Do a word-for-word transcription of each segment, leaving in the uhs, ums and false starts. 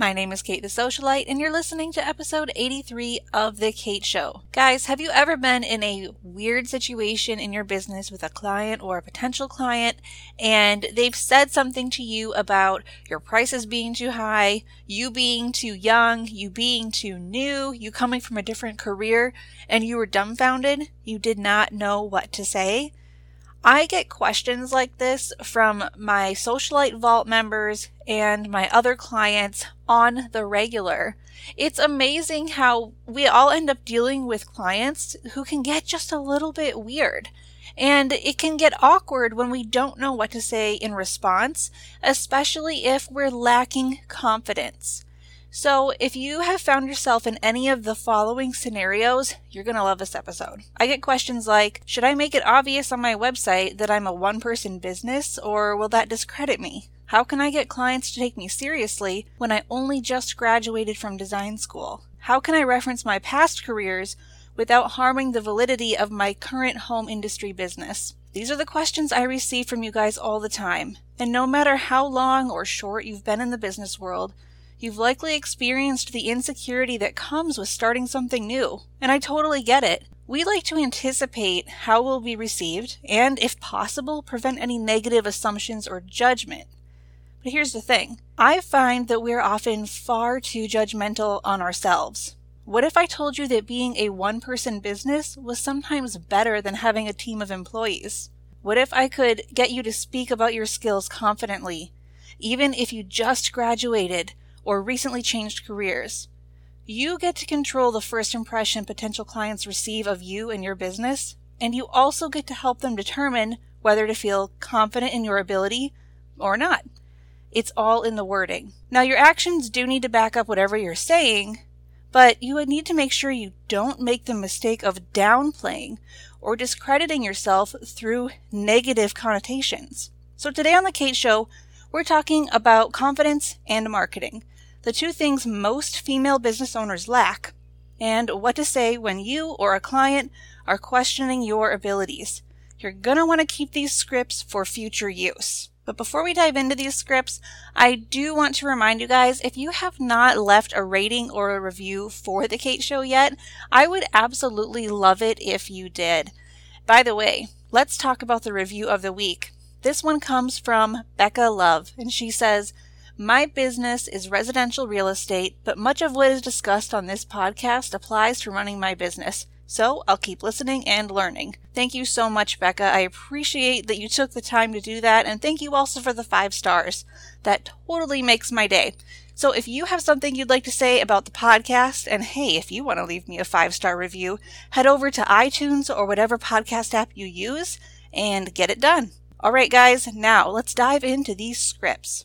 My name is Kate the Socialite, and you're listening to episode eighty-three of The Kate Show. Guys, have you ever been in a weird situation in your business with a client or a potential client, and they've said something to you about your prices being too high, you being too young, you being too new, you coming from a different career, and you were dumbfounded? You did not know what to say? I get questions like this from my Socialite Vault members and my other clients on the regular. It's amazing how we all end up dealing with clients who can get just a little bit weird. And it can get awkward when we don't know what to say in response, especially if we're lacking confidence. So if you have found yourself in any of the following scenarios, you're going to love this episode. I get questions like, should I make it obvious on my website that I'm a one-person business, or will that discredit me? How can I get clients to take me seriously when I only just graduated from design school? How can I reference my past careers without harming the validity of my current home industry business? These are the questions I receive from you guys all the time. And no matter how long or short you've been in the business world, you've likely experienced the insecurity that comes with starting something new, and I totally get it. We like to anticipate how we'll be received and, if possible, prevent any negative assumptions or judgment. But here's the thing. I find that we're often far too judgmental on ourselves. What if I told you that being a one-person business was sometimes better than having a team of employees? What if I could get you to speak about your skills confidently, even if you just graduated or recently changed careers? You get to control the first impression potential clients receive of you and your business, and you also get to help them determine whether to feel confident in your ability or not. It's all in the wording. Now, your actions do need to back up whatever you're saying, but you would need to make sure you don't make the mistake of downplaying or discrediting yourself through negative connotations. So today on The Kate Show, we're talking about confidence and marketing, the two things most female business owners lack, and what to say when you or a client are questioning your abilities. You're going to want to keep these scripts for future use. But before we dive into these scripts, I do want to remind you guys, if you have not left a rating or a review for The Kate Show yet, I would absolutely love it if you did. By the way, let's talk about the review of the week. This one comes from Becca Love, and she says, my business is residential real estate, but much of what is discussed on this podcast applies to running my business. So I'll keep listening and learning. Thank you so much, Becca. I appreciate that you took the time to do that. And thank you also for the five stars. That totally makes my day. So if you have something you'd like to say about the podcast, and hey, if you want to leave me a five-star review, head over to iTunes or whatever podcast app you use and get it done. All right, guys, now let's dive into these scripts.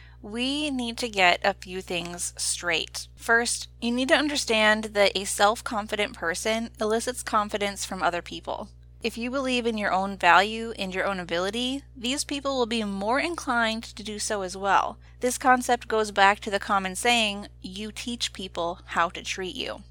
we need to get a few things straight. First, you need to understand that a self-confident person elicits confidence from other people. If you believe in your own value and your own ability, these people will be more inclined to do so as well. This concept goes back to the common saying, you teach people how to treat you.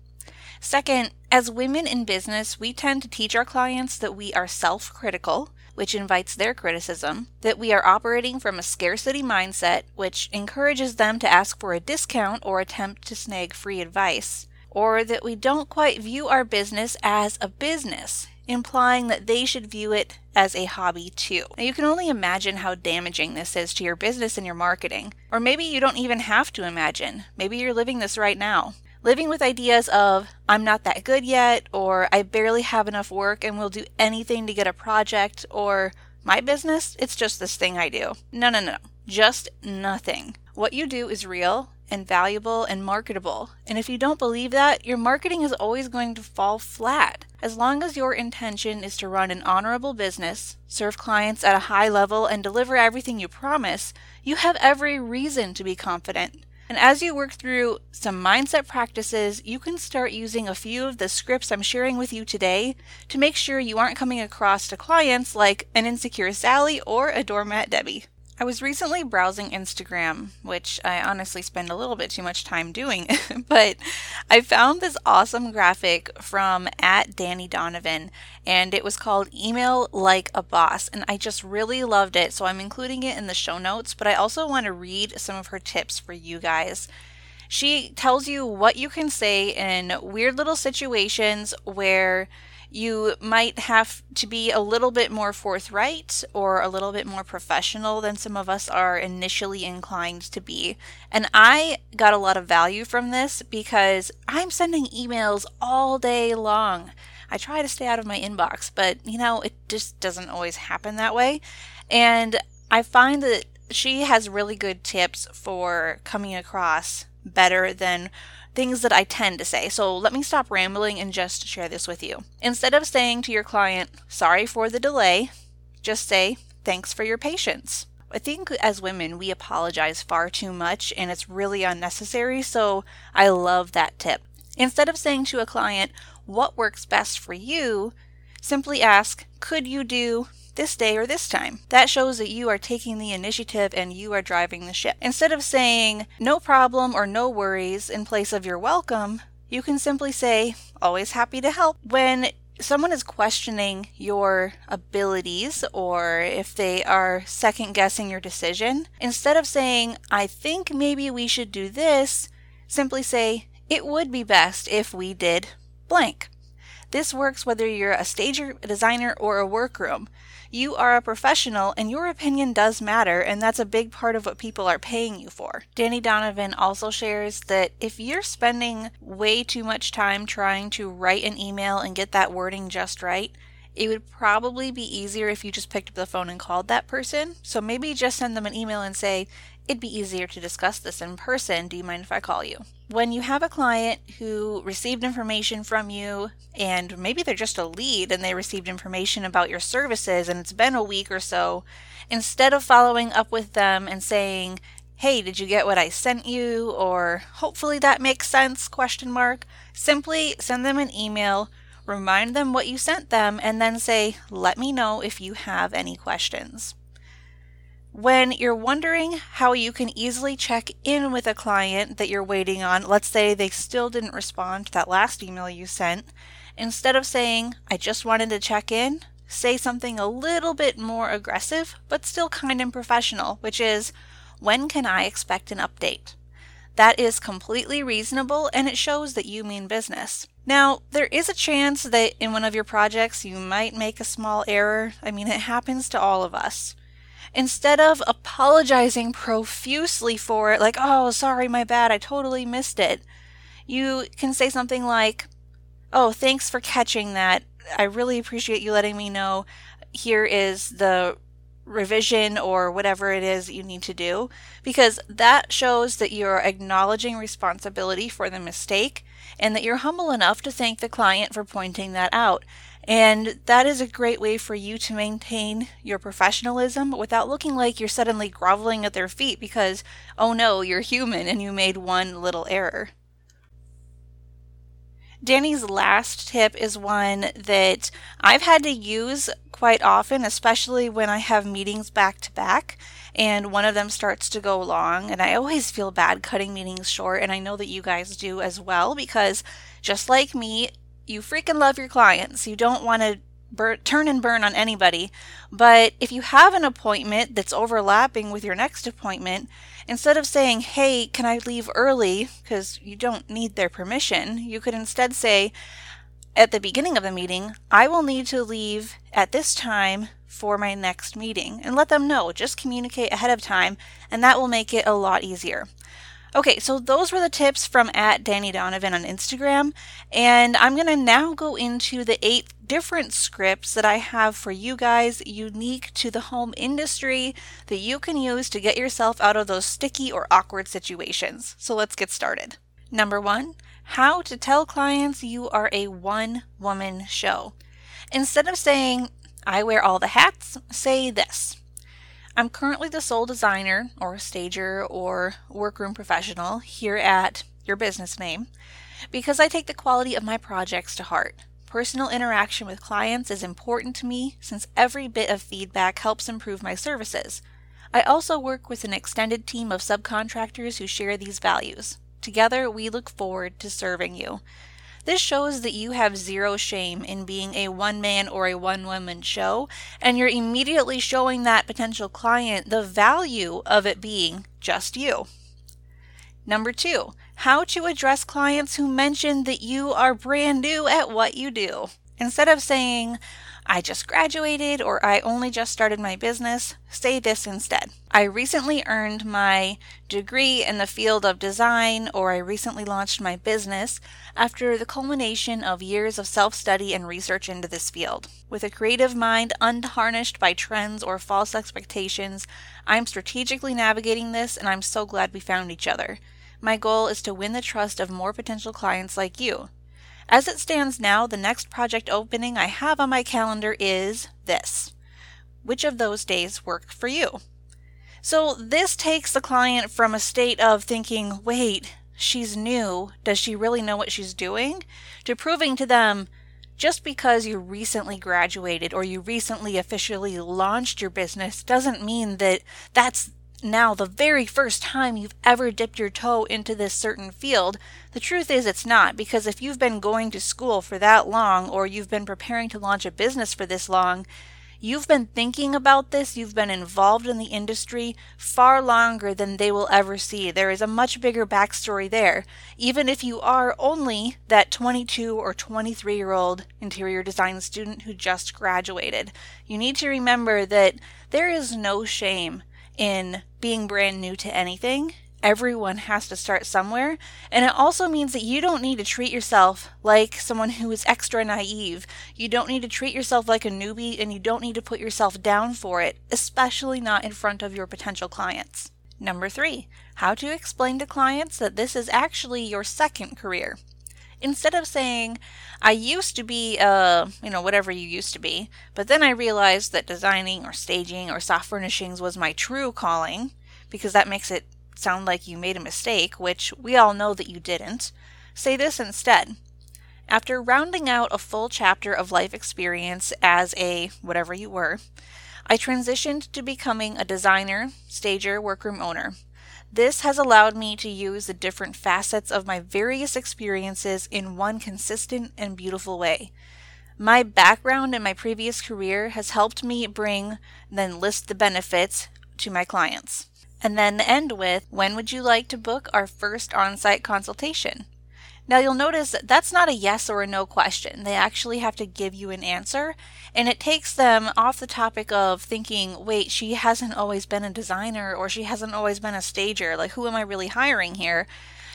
Second, as women in business, we tend to teach our clients that we are self-critical, which invites their criticism, that we are operating from a scarcity mindset, which encourages them to ask for a discount or attempt to snag free advice, or that we don't quite view our business as a business, implying that they should view it as a hobby too. Now, you can only imagine how damaging this is to your business and your marketing, or maybe you don't even have to imagine. Maybe you're living this right now. Living with ideas of, I'm not that good yet, or I barely have enough work and will do anything to get a project, or my business, it's just this thing I do. No, no, no, just nothing. What you do is real and valuable and marketable. And if you don't believe that, your marketing is always going to fall flat. As long as your intention is to run an honorable business, serve clients at a high level, and deliver everything you promise, you have every reason to be confident. And as you work through some mindset practices, you can start using a few of the scripts I'm sharing with you today to make sure you aren't coming across to clients like an insecure Sally or a doormat Debbie. I was recently browsing Instagram, which I honestly spend a little bit too much time doing, but I found this awesome graphic from at Danny Donovan, and it was called Email Like a Boss, and I just really loved it, so I'm including it in the show notes, but I also want to read some of her tips for you guys. She tells you what you can say in weird little situations where you might have to be a little bit more forthright or a little bit more professional than some of us are initially inclined to be. And I got a lot of value from this because I'm sending emails all day long. I try to stay out of my inbox, but you know, it just doesn't always happen that way. And I find that she has really good tips for coming across better than things that I tend to say. So let me stop rambling and just share this with you. Instead of saying to your client, sorry for the delay, just say, thanks for your patience. I think as women, we apologize far too much and it's really unnecessary. So I love that tip. Instead of saying to a client, what works best for you, simply ask, could you do this day or this time? That shows that you are taking the initiative and you are driving the ship. Instead of saying no problem or no worries in place of you're welcome, you can simply say always happy to help. When someone is questioning your abilities or if they are second guessing your decision, instead of saying I think maybe we should do this, simply say it would be best if we did blank. This works whether you're a stager, a designer, or a workroom. You are a professional and your opinion does matter, and that's a big part of what people are paying you for. Danny Donovan also shares that if you're spending way too much time trying to write an email and get that wording just right, it would probably be easier if you just picked up the phone and called that person. So maybe just send them an email and say, it'd be easier to discuss this in person. Do you mind if I call you? When you have a client who received information from you, and maybe they're just a lead and they received information about your services and it's been a week or so, instead of following up with them and saying, hey, did you get what I sent you? Or hopefully that makes sense, question mark. Simply send them an email, remind them what you sent them, and then say, let me know if you have any questions. When you're wondering how you can easily check in with a client that you're waiting on, let's say they still didn't respond to that last email you sent, instead of saying, I just wanted to check in, say something a little bit more aggressive, but still kind and professional, which is, when can I expect an update? That is completely reasonable and it shows that you mean business. Now, there is a chance that in one of your projects you might make a small error. I mean, it happens to all of us. Instead of apologizing profusely for it, like, oh, sorry, my bad, I totally missed it, you can say something like, oh, thanks for catching that. I really appreciate you letting me know. Here is the revision or whatever it is you need to do, because that shows that you're acknowledging responsibility for the mistake and that you're humble enough to thank the client for pointing that out. And that is a great way for you to maintain your professionalism without looking like you're suddenly groveling at their feet because, oh no, you're human and you made one little error. Danny's last tip is one that I've had to use quite often, especially when I have meetings back to back and one of them starts to go long, and I always feel bad cutting meetings short, and I know that you guys do as well, because just like me, you freaking love your clients. You don't want to bur- turn and burn on anybody. But if you have an appointment that's overlapping with your next appointment, instead of saying, hey, can I leave early? Because you don't need their permission. You could instead say at the beginning of the meeting, I will need to leave at this time for my next meeting, and let them know. Just communicate ahead of time, and that will make it a lot easier. Okay, so those were the tips from at Danny Donovan on Instagram, and I'm going to now go into the eight different scripts that I have for you guys unique to the home industry that you can use to get yourself out of those sticky or awkward situations. So let's get started. Number one, how to tell clients you are a one-woman show. Instead of saying, I wear all the hats, say this. I'm currently the sole designer or stager or workroom professional here at your business name because I take the quality of my projects to heart. Personal interaction with clients is important to me since every bit of feedback helps improve my services. I also work with an extended team of subcontractors who share these values. Together, we look forward to serving you. This shows that you have zero shame in being a one-man or a one-woman show, and you're immediately showing that potential client the value of it being just you. Number two, how to address clients who mention that you are brand new at what you do. Instead of saying, I just graduated or I only just started my business, say this instead. I recently earned my degree in the field of design, or I recently launched my business after the culmination of years of self-study and research into this field. With a creative mind untarnished by trends or false expectations, I'm strategically navigating this and I'm so glad we found each other. My goal is to win the trust of more potential clients like you. As it stands now, the next project opening I have on my calendar is this. Which of those days work for you? So this takes the client from a state of thinking, wait, she's new, does she really know what she's doing? To proving to them, just because you recently graduated or you recently officially launched your business doesn't mean that that's now the very first time you've ever dipped your toe into this certain field. The truth is it's not, because if you've been going to school for that long or you've been preparing to launch a business for this long, you've been thinking about this, you've been involved in the industry far longer than they will ever see. There is a much bigger backstory there, even if you are only that twenty-two or twenty-three year old interior design student who just graduated. You need to remember that there is no shame in being brand new to anything. Everyone has to start somewhere, and it also means that you don't need to treat yourself like someone who is extra naive. You don't need to treat yourself like a newbie, and you don't need to put yourself down for it, especially not in front of your potential clients. Number three, how to explain to clients that this is actually your second career. Instead of saying, I used to be, uh, you know, whatever you used to be, but then I realized that designing or staging or soft furnishings was my true calling, because that makes it sound like you made a mistake, which we all know that you didn't, say this instead. After rounding out a full chapter of life experience as a whatever you were, I transitioned to becoming a designer, stager, workroom owner. This has allowed me to use the different facets of my various experiences in one consistent and beautiful way. My background in my previous career has helped me bring, then list the benefits to my clients. And then end with, when would you like to book our first on-site consultation? Now you'll notice that that's not a yes or a no question. They actually have to give you an answer, and it takes them off the topic of thinking, wait, she hasn't always been a designer or she hasn't always been a stager. Like, who am I really hiring here?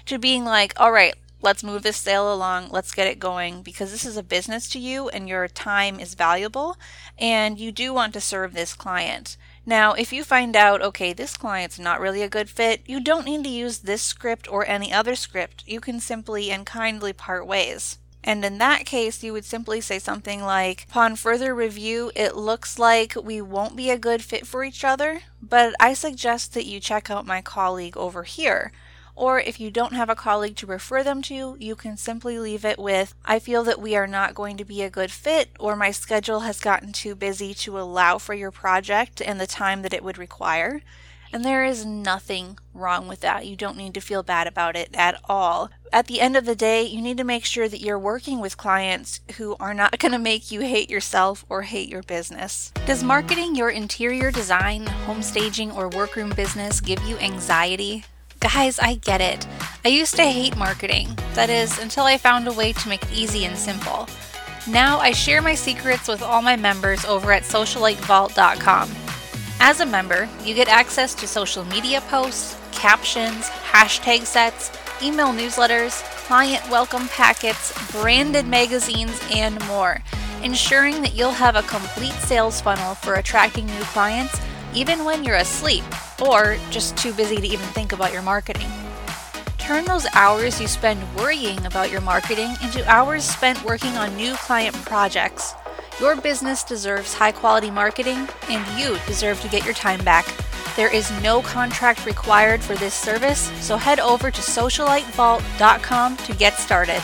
To being like, all right, let's move this sale along. Let's get it going, because this is a business to you and your time is valuable and you do want to serve this client. Now, if you find out, okay, this client's not really a good fit, you don't need to use this script or any other script. You can simply and kindly part ways. And in that case, you would simply say something like, upon further review, it looks like we won't be a good fit for each other, but I suggest that you check out my colleague over here. Or if you don't have a colleague to refer them to, you can simply leave it with, I feel that we are not going to be a good fit, or my schedule has gotten too busy to allow for your project and the time that it would require. And there is nothing wrong with that. You don't need to feel bad about it at all. At the end of the day, you need to make sure that you're working with clients who are not going to make you hate yourself or hate your business. Does marketing your interior design, home staging, or workroom business give you anxiety? Guys, I get it. I used to hate marketing. That is, until I found a way to make it easy and simple. Now I share my secrets with all my members over at socialite vault dot com. As a member, you get access to social media posts, captions, hashtag sets, email newsletters, client welcome packets, branded magazines, and more, ensuring that you'll have a complete sales funnel for attracting new clients, even when you're asleep or just too busy to even think about your marketing. Turn those hours you spend worrying about your marketing into hours spent working on new client projects. Your business deserves high-quality marketing, and you deserve to get your time back. There is no contract required for this service, so head over to socialite vault dot com to get started.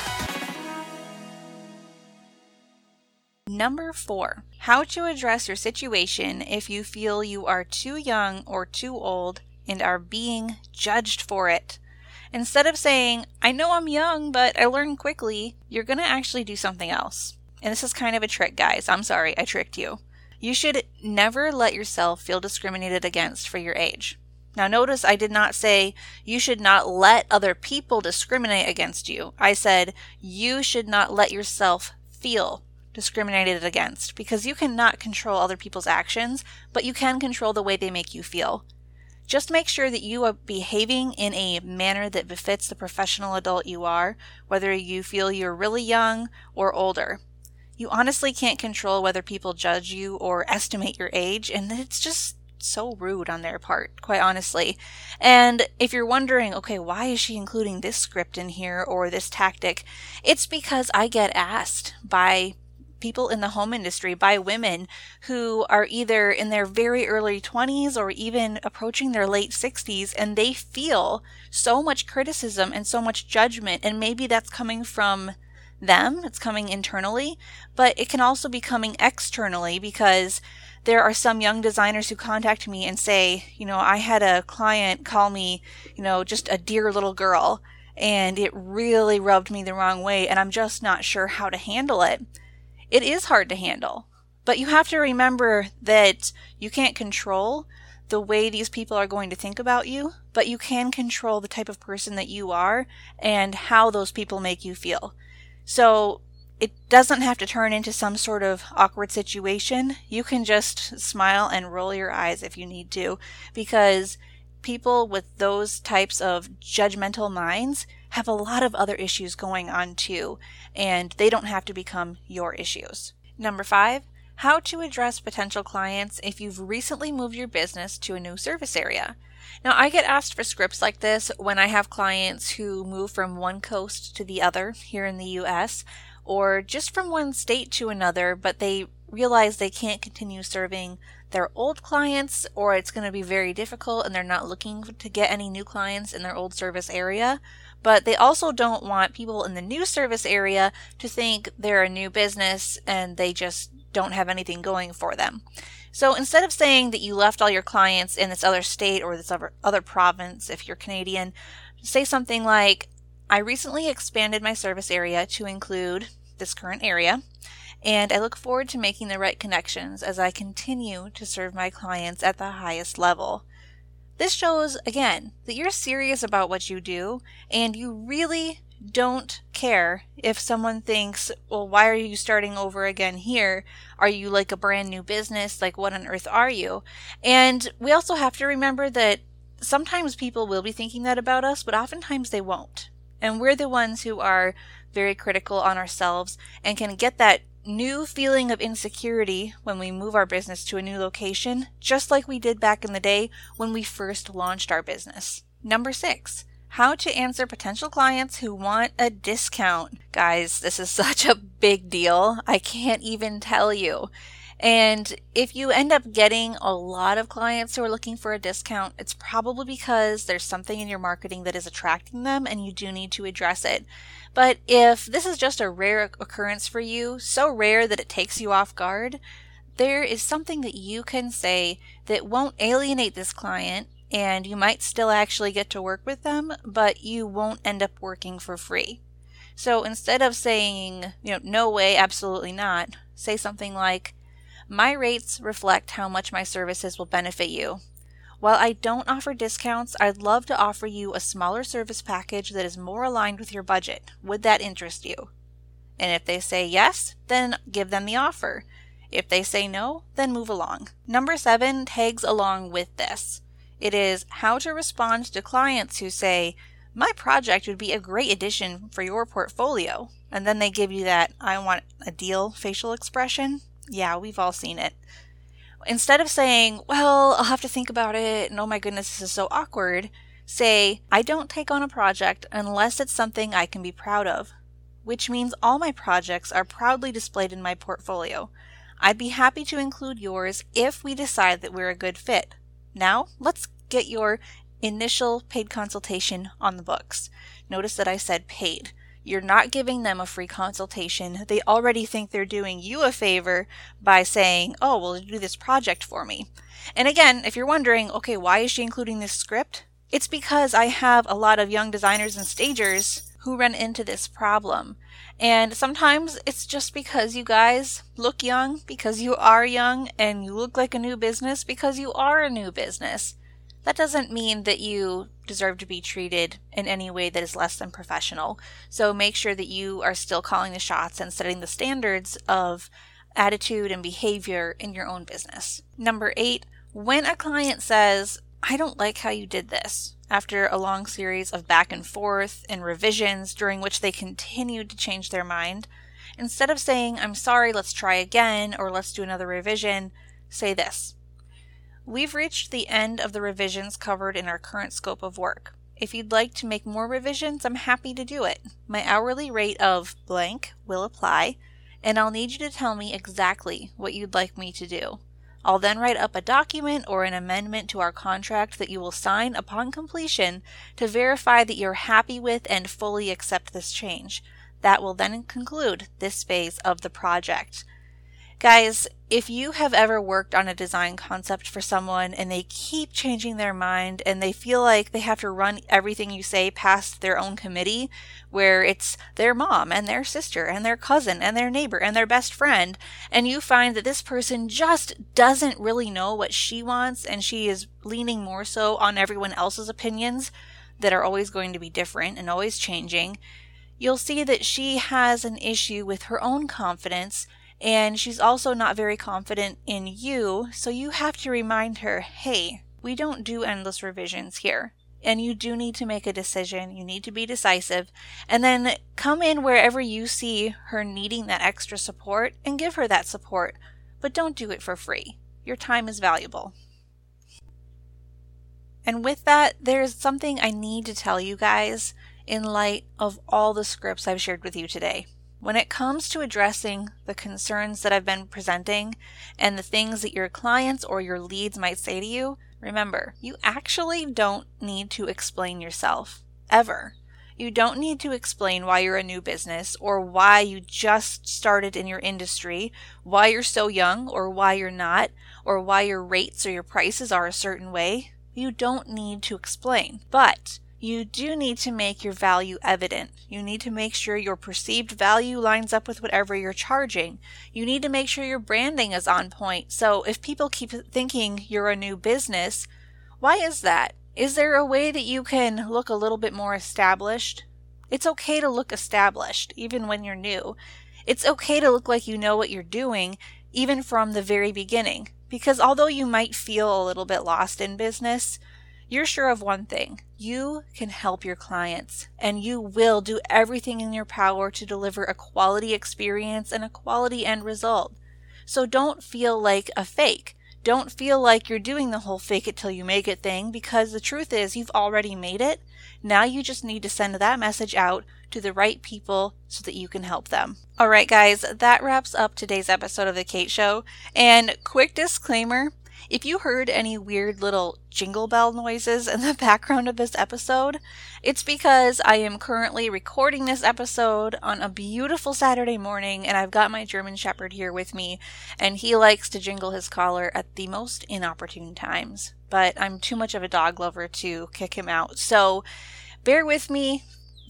Number four, how to address your situation if you feel you are too young or too old and are being judged for it. Instead of saying, I know I'm young, but I learn quickly, you're going to actually do something else. And this is kind of a trick, guys. I'm sorry, I tricked you. You should never let yourself feel discriminated against for your age. Now notice I did not say you should not let other people discriminate against you. I said you should not let yourself feel discriminated against, because you cannot control other people's actions, but you can control the way they make you feel. Just make sure that you are behaving in a manner that befits the professional adult you are, whether you feel you're really young or older. You honestly can't control whether people judge you or estimate your age, and it's just so rude on their part, quite honestly. And if you're wondering, okay, why is she including this script in here or this tactic? It's because I get asked by people in the home industry, by women who are either in their very early twenties or even approaching their late sixties, and they feel so much criticism and so much judgment, and maybe that's coming from them, it's coming internally, but it can also be coming externally, because there are some young designers who contact me and say, you know, I had a client call me, you know, just a dear little girl, and it really rubbed me the wrong way, and I'm just not sure how to handle it. It is hard to handle, but you have to remember that you can't control the way these people are going to think about you, but you can control the type of person that you are and how those people make you feel. So it doesn't have to turn into some sort of awkward situation. You can just smile and roll your eyes if you need to, because people with those types of judgmental minds have a lot of other issues going on too, and they don't have to become your issues. Number five, how to address potential clients if you've recently moved your business to a new service area. Now, I get asked for scripts like this when I have clients who move from one coast to the other here in the U S, or just from one state to another, but they realize they can't continue serving their old clients, or it's going to be very difficult, and they're not looking to get any new clients in their old service area. But they also don't want people in the new service area to think they're a new business and they just don't have anything going for them. So instead of saying that you left all your clients in this other state or this other, other province, if you're Canadian, say something like, I recently expanded my service area to include this current area, and I look forward to making the right connections as I continue to serve my clients at the highest level. This shows, again, that you're serious about what you do, and you really don't care if someone thinks, well, why are you starting over again here? Are you like a brand new business? Like, what on earth are you? And we also have to remember that sometimes people will be thinking that about us, but oftentimes they won't. And we're the ones who are very critical on ourselves and can get that new feeling of insecurity when we move our business to a new location, just like we did back in the day when we first launched our business. Number six, how to answer potential clients who want a discount. Guys, this is such a big deal. I can't even tell you. And if you end up getting a lot of clients who are looking for a discount, it's probably because there's something in your marketing that is attracting them, and you do need to address it. But if this is just a rare occurrence for you, so rare that it takes you off guard, there is something that you can say that won't alienate this client, and you might still actually get to work with them, but you won't end up working for free. So instead of saying, you know, no way, absolutely not, say something like, my rates reflect how much my services will benefit you. While I don't offer discounts, I'd love to offer you a smaller service package that is more aligned with your budget. Would that interest you? And if they say yes, then give them the offer. If they say no, then move along. Number seven tags along with this. It is how to respond to clients who say, my project would be a great addition for your portfolio. And then they give you that, I want a deal facial expression. Yeah, we've all seen it. Instead of saying, well, I'll have to think about it, and oh my goodness, this is so awkward, Say, I don't take on a project unless it's something I can be proud of, which means all my projects are proudly displayed in my portfolio. I'd be happy to include yours if we decide that we're a good fit. Now, let's get your initial paid consultation on the books. Notice that I said paid. You're not giving them a free consultation. They already think they're doing you a favor by saying, oh, well, do this project for me. And again, if you're wondering, okay, why is she including this script? It's because I have a lot of young designers and stagers who run into this problem. And sometimes it's just because you guys look young, because you are young, and you look like a new business because you are a new business. That doesn't mean that you deserve to be treated in any way that is less than professional. So make sure that you are still calling the shots and setting the standards of attitude and behavior in your own business. Number eight, when a client says, I don't like how you did this, after a long series of back and forth and revisions during which they continued to change their mind, instead of saying, I'm sorry, let's try again, or let's do another revision, say this. We've reached the end of the revisions covered in our current scope of work. If you'd like to make more revisions, I'm happy to do it. My hourly rate of blank will apply, and I'll need you to tell me exactly what you'd like me to do. I'll then write up a document or an amendment to our contract that you will sign upon completion to verify that you're happy with and fully accept this change. That will then conclude this phase of the project. Guys, if you have ever worked on a design concept for someone and they keep changing their mind and they feel like they have to run everything you say past their own committee, where it's their mom and their sister and their cousin and their neighbor and their best friend, and you find that this person just doesn't really know what she wants and she is leaning more so on everyone else's opinions that are always going to be different and always changing, you'll see that she has an issue with her own confidence. And she's also not very confident in you, so you have to remind her, hey, we don't do endless revisions here. And you do need to make a decision, you need to be decisive, and then come in wherever you see her needing that extra support and give her that support, but don't do it for free. Your time is valuable. And with that, there's something I need to tell you guys in light of all the scripts I've shared with you today. When it comes to addressing the concerns that I've been presenting and the things that your clients or your leads might say to you, remember, you actually don't need to explain yourself, ever. You don't need to explain why you're a new business or why you just started in your industry, why you're so young or why you're not, or why your rates or your prices are a certain way. You don't need to explain, but you do need to make your value evident. You need to make sure your perceived value lines up with whatever you're charging. You need to make sure your branding is on point. So if people keep thinking you're a new business, why is that? Is there a way that you can look a little bit more established? It's okay to look established, even when you're new. It's okay to look like you know what you're doing, even from the very beginning. Because although you might feel a little bit lost in business, you're sure of one thing, you can help your clients, and you will do everything in your power to deliver a quality experience and a quality end result. So don't feel like a fake. Don't feel like you're doing the whole fake it till you make it thing, because the truth is you've already made it. Now you just need to send that message out to the right people so that you can help them. All right, guys, that wraps up today's episode of The Kate Show. And quick disclaimer, if you heard any weird little jingle bell noises in the background of this episode, it's because I am currently recording this episode on a beautiful Saturday morning, and I've got my German Shepherd here with me, and he likes to jingle his collar at the most inopportune times, but I'm too much of a dog lover to kick him out. So bear with me,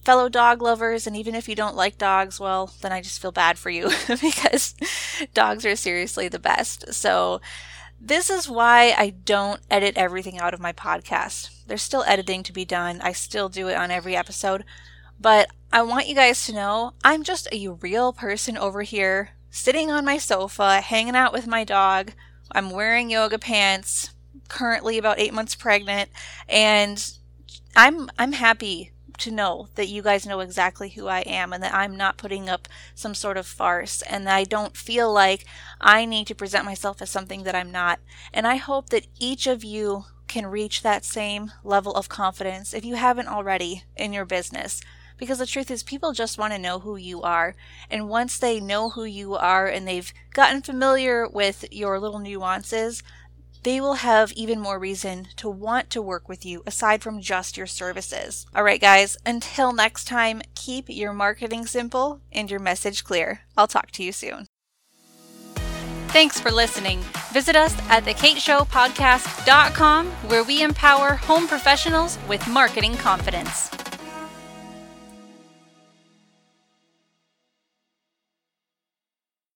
fellow dog lovers, and even if you don't like dogs, well, then I just feel bad for you because dogs are seriously the best. So this is why I don't edit everything out of my podcast. There's still editing to be done. I still do it on every episode. But I want you guys to know I'm just a real person over here, sitting on my sofa, hanging out with my dog. I'm wearing yoga pants, currently about eight months pregnant, and I'm I'm happy to know that you guys know exactly who I am and that I'm not putting up some sort of farce and that I don't feel like I need to present myself as something that I'm not. And I hope that each of you can reach that same level of confidence if you haven't already in your business. Because the truth is, people just want to know who you are. And once they know who you are and they've gotten familiar with your little nuances, they will have even more reason to want to work with you aside from just your services. All right, guys, until next time, keep your marketing simple and your message clear. I'll talk to you soon. Thanks for listening. Visit us at the kate show podcast dot com, where we empower home professionals with marketing confidence.